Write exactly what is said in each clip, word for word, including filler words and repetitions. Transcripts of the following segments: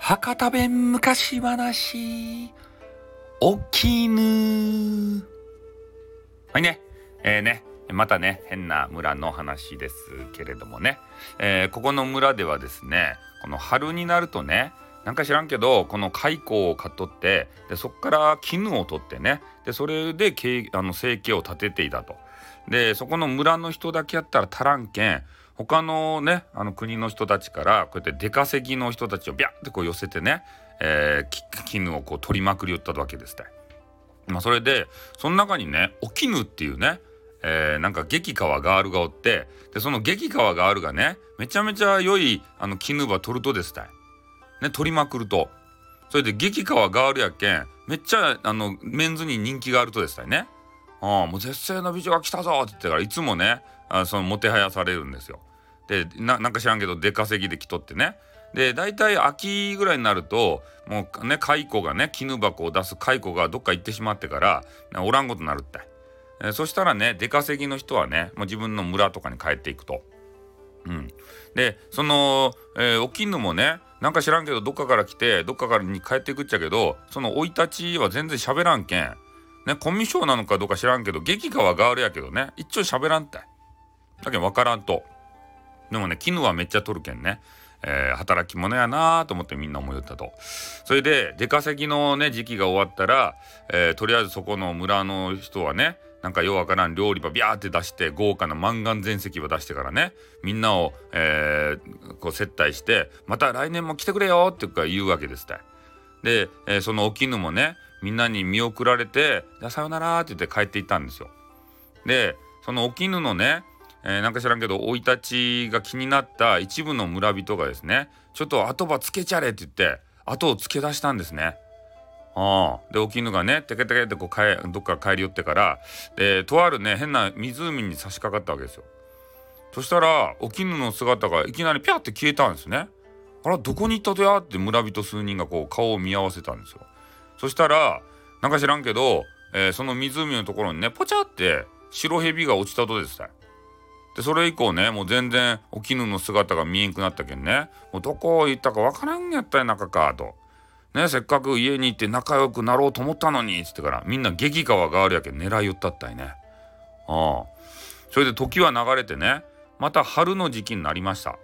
博多弁昔話おきぬ。はいね、えー、ねまたね変な村の話ですけれどもね、えー、ここの村ではですね、この春になるとね、なんか知らんけどこの蚕を買っとって、でそっから絹を取ってね、でそれであの生計を立てていたと。でそこの村の人だけやったら足らんけん、他のねあの国の人たちからこうやって出稼ぎの人たちをビャッてこう寄せてね、えー、絹をこう取りまくり寄ったわけですね。まあ、それでその中にねお絹っていうね、えー、なんか激川ガールがおって、でその激川ガールがねめちゃめちゃ良いあの絹ば取るとですねね、取りまくると、それで激川ガールやけんめっちゃあのメンズに人気があるとですね、ああもう絶世の美女が来たぞって言ってからいつもねあそのもてはやされるんですよ。で な, なんか知らんけど出稼ぎで来とってね、で大体秋ぐらいになるともうね蚕がね絹箱を出す蚕がどっか行ってしまってから、ね、おらんことになるって、えそしたらね出稼ぎの人はねもう自分の村とかに帰っていくと。うん、でその、えー、お絹もねなんか知らんけどどっかから来てどっかからに帰っていくっちゃけど、その生い立ちは全然喋らんけんね、コミュ障なのかどうか知らんけど激化はガールやけどね一応喋らんたいだけど分からんと。でもね絹はめっちゃ取るけんね、えー、働き者やなーと思ってみんな思いよったと。それで出稼ぎのね時期が終わったら、えー、とりあえずそこの村の人はねなんかようわからん料理ばビャーって出して、豪華な満願全席ば出してからね、みんなを、えー、こう接待して、また来年も来てくれよって言うわけですね。で、えー、そのお絹もねみんなに見送られて、さよならって言って帰っていったんですよ。でそのお絹のね、えー、なんか知らんけど生い立ちが気になった一部の村人がですね、ちょっと後ばつけちゃれって言って後をつけ出したんですね。あでお絹がねテケテケってこうかえどっか帰り寄ってから、でとあるね変な湖に差し掛かったわけですよ。そしたらお絹の姿がいきなりピャって消えたんですね。あらどこに行ったとやって村人数人がこう顔を見合わせたんですよ。そしたらなんか知らんけど、えー、その湖のところにねポチャって白蛇が落ちたとですね。でそれ以降ねもう全然お絹の姿が見えんくなったけんね、もうどこ行ったかわからんやったやなかかと。ね、せっかく家に行って仲良くなろうと思ったのにっつってから、みんな激川ガールやけん狙い寄ったったいね。ああそれで時は流れてね、また春の時期になりました。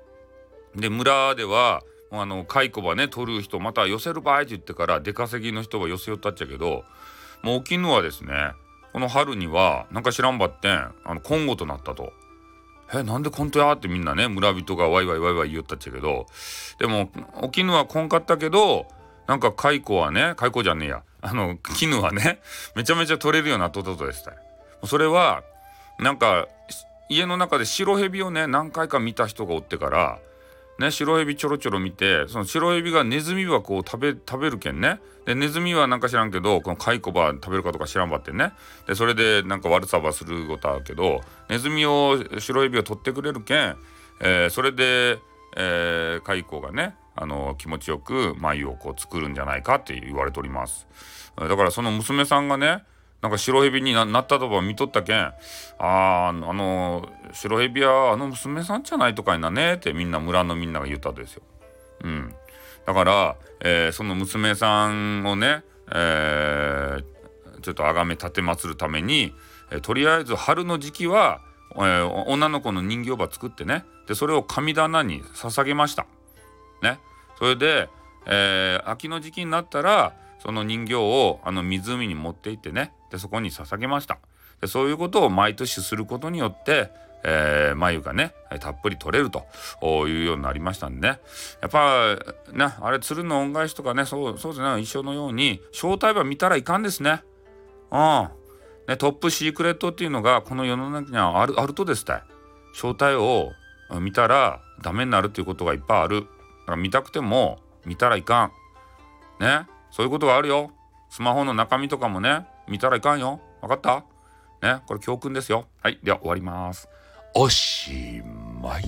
で村ではあの蚕ばね取る人また寄せるばいって言ってから出稼ぎの人ば寄せ寄ったっちゃけど、もうお絹はですねこの春にはなんか知らんばってんあの今後となったと。えなんでこんとやってみんなね村人がワイワイワイワイ言ったっちゃけど、でもお絹はこんかったけど、なんか蚕はね蚕じゃねえやあの絹はねめちゃめちゃ取れるようなとととでした。それはなんか家の中で白蛇をね何回か見た人がおってからね、白蛇ちょろちょろ見て、その白蛇がネズミはこう食べ食べるけんね、でネズミはなんか知らんけどこの蚕ば食べるかとか知らんばってね、でそれでなんか悪さばすることあるけど、ネズミを白蛇を取ってくれるけん、えー、それで、えー、蚕がねあの気持ちよく繭をこう作るんじゃないかって言われております。だからその娘さんがねなんか白蛇に な, なったとば見とったけん、あああの白蛇はあの娘さんじゃないとかになねってみんな村のみんなが言ったんですよ。うんだから、えー、その娘さんをね、えー、ちょっとあがめ立てまつるために、えー、とりあえず春の時期は、えー、女の子の人形ば作ってね、でそれを神棚に捧げましたね。それで、えー、秋の時期になったらその人形をあの湖に持って行ってね、でそこに捧げました。でそういうことを毎年することによって、えー、繭がねたっぷり取れるというようになりましたんでね、やっぱねあれ鶴の恩返しとかね、そうそうですね、一緒のように正体ば見たらいかんですね。うんねトップシークレットっていうのがこの世の中にはあるあるとですね、正体を見たらダメになるということがいっぱいある。見たくても見たらいかんね、そういうことがあるよ。スマホの中身とかもね見たらいかんよ。わかったね、これ教訓ですよ。はい、では終わります。おしまい。